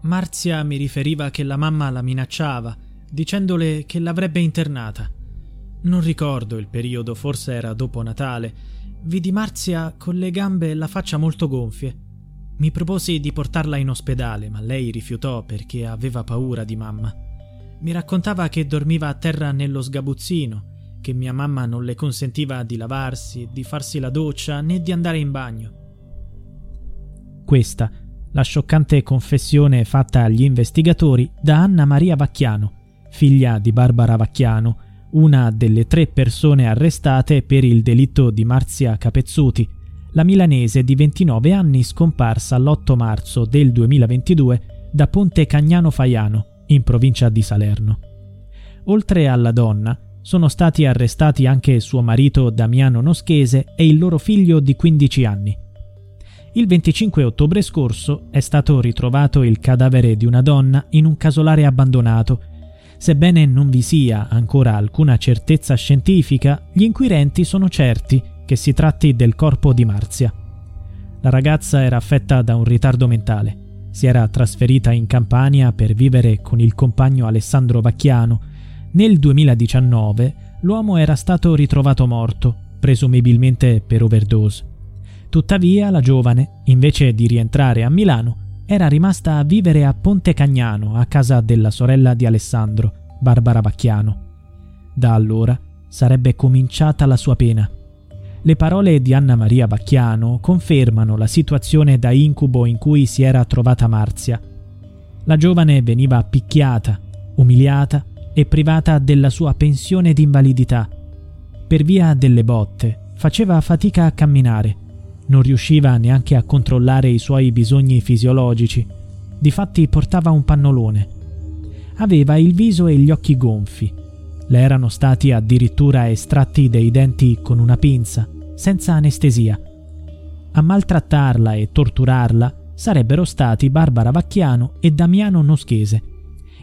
Marzia mi riferiva che la mamma la minacciava, dicendole che l'avrebbe internata. Non ricordo il periodo, forse era dopo Natale. Vidi Marzia con le gambe e la faccia molto gonfie. Mi proposi di portarla in ospedale, ma lei rifiutò perché aveva paura di mamma. Mi raccontava che dormiva a terra nello sgabuzzino, che mia mamma non le consentiva di lavarsi, di farsi la doccia, né di andare in bagno. Questa la scioccante confessione fatta agli investigatori da Anna Maria Vacchiano, figlia di Barbara Vacchiano, una delle 3 persone arrestate per il delitto di Marzia Capezzuti, la milanese di 29 anni scomparsa l'8 marzo del 2022 da Pontecagnano Faiano, in provincia di Salerno. Oltre alla donna, sono stati arrestati anche suo marito Damiano Noschese e il loro figlio di 15 anni. Il 25 ottobre scorso è stato ritrovato il cadavere di una donna in un casolare abbandonato. Sebbene non vi sia ancora alcuna certezza scientifica, gli inquirenti sono certi che si tratti del corpo di Marzia. La ragazza era affetta da un ritardo mentale. Si era trasferita in Campania per vivere con il compagno Alessandro Vacchiano. Nel 2019 l'uomo era stato ritrovato morto, presumibilmente per overdose. Tuttavia la giovane, invece di rientrare a Milano, era rimasta a vivere a Pontecagnano, a casa della sorella di Alessandro, Barbara Vacchiano. Da allora sarebbe cominciata la sua pena. Le parole di Anna Maria Vacchiano confermano la situazione da incubo in cui si era trovata Marzia. La giovane veniva picchiata, umiliata e privata della sua pensione di invalidità. Per via delle botte faceva fatica a camminare. Non riusciva neanche a controllare i suoi bisogni fisiologici, difatti portava un pannolone. Aveva il viso e gli occhi gonfi, le erano stati addirittura estratti dei denti con una pinza, senza anestesia. A maltrattarla e torturarla sarebbero stati Barbara Vacchiano e Damiano Noschese.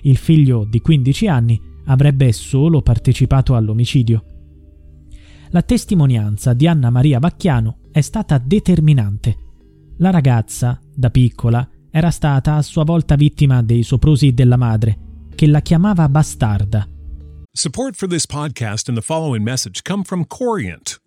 Il figlio di 15 anni avrebbe solo partecipato all'omicidio. La testimonianza di Anna Maria Vacchiano è stata determinante. La ragazza, da piccola, era stata a sua volta vittima dei soprusi della madre, che la chiamava bastarda. Support for this podcast and the following message come from Corient.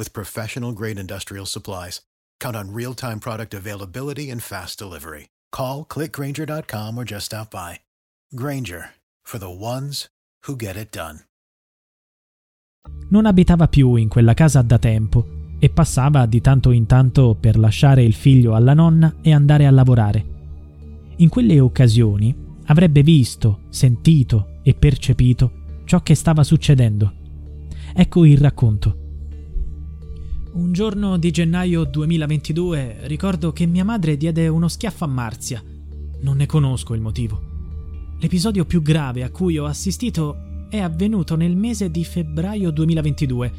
With professional-grade industrial supplies. Count on real-time product availability and fast delivery. Call, clickgrainger.com or just stop by. Grainger, for the ones who get it done. Non abitava più in quella casa da tempo e passava di tanto in tanto per lasciare il figlio alla nonna e andare a lavorare. In quelle occasioni avrebbe visto, sentito e percepito ciò che stava succedendo. Ecco il racconto. Un giorno di gennaio 2022 ricordo che mia madre diede uno schiaffo a Marzia. Non ne conosco il motivo. L'episodio più grave a cui ho assistito è avvenuto nel mese di febbraio 2022.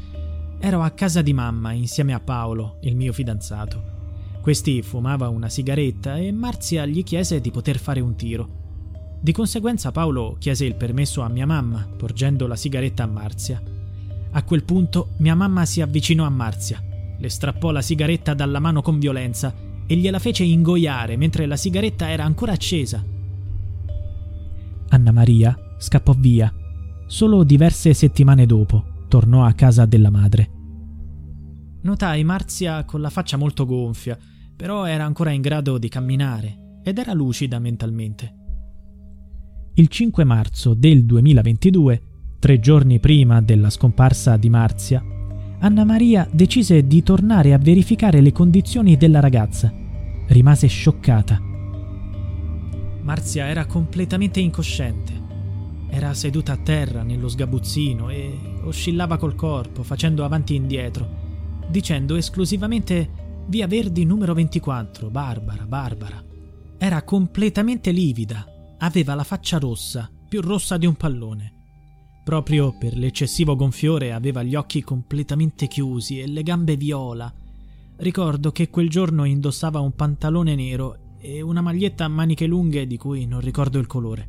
Ero a casa di mamma insieme a Paolo, il mio fidanzato. Questi fumava una sigaretta e Marzia gli chiese di poter fare un tiro. Di conseguenza Paolo chiese il permesso a mia mamma, porgendo la sigaretta a Marzia. A quel punto mia mamma si avvicinò a Marzia. Le strappò la sigaretta dalla mano con violenza e gliela fece ingoiare mentre la sigaretta era ancora accesa. Anna Maria scappò via. Solo diverse settimane dopo tornò a casa della madre. Notai Marzia con la faccia molto gonfia, però era ancora in grado di camminare ed era lucida mentalmente. Il 5 marzo del 2022, 3 giorni prima della scomparsa di Marzia, Anna Maria decise di tornare a verificare le condizioni della ragazza. Rimase scioccata. Marzia era completamente incosciente. Era seduta a terra nello sgabuzzino e oscillava col corpo, facendo avanti e indietro, dicendo esclusivamente «Via Verdi numero 24, Barbara, Barbara». Era completamente livida, aveva la faccia rossa, più rossa di un pallone. Proprio per l'eccessivo gonfiore aveva gli occhi completamente chiusi e le gambe viola. Ricordo che quel giorno indossava un pantalone nero e una maglietta a maniche lunghe di cui non ricordo il colore.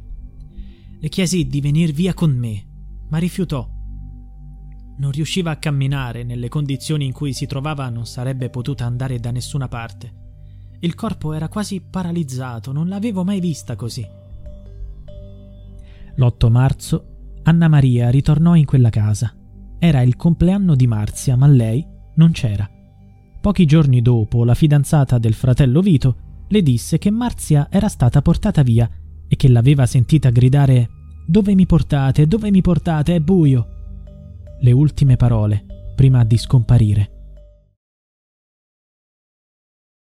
Le chiesi di venir via con me, ma rifiutò. Non riusciva a camminare, nelle condizioni in cui si trovava non sarebbe potuta andare da nessuna parte. Il corpo era quasi paralizzato, non l'avevo mai vista così. L'8 marzo Anna Maria ritornò in quella casa. Era il compleanno di Marzia, ma lei non c'era. Pochi giorni dopo, la fidanzata del fratello Vito le disse che Marzia era stata portata via e che l'aveva sentita gridare «Dove mi portate, è buio!» Le ultime parole, prima di scomparire.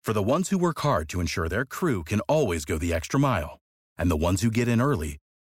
For the ones who work hard to ensure their crew can always go the extra mile, and the ones who get in early,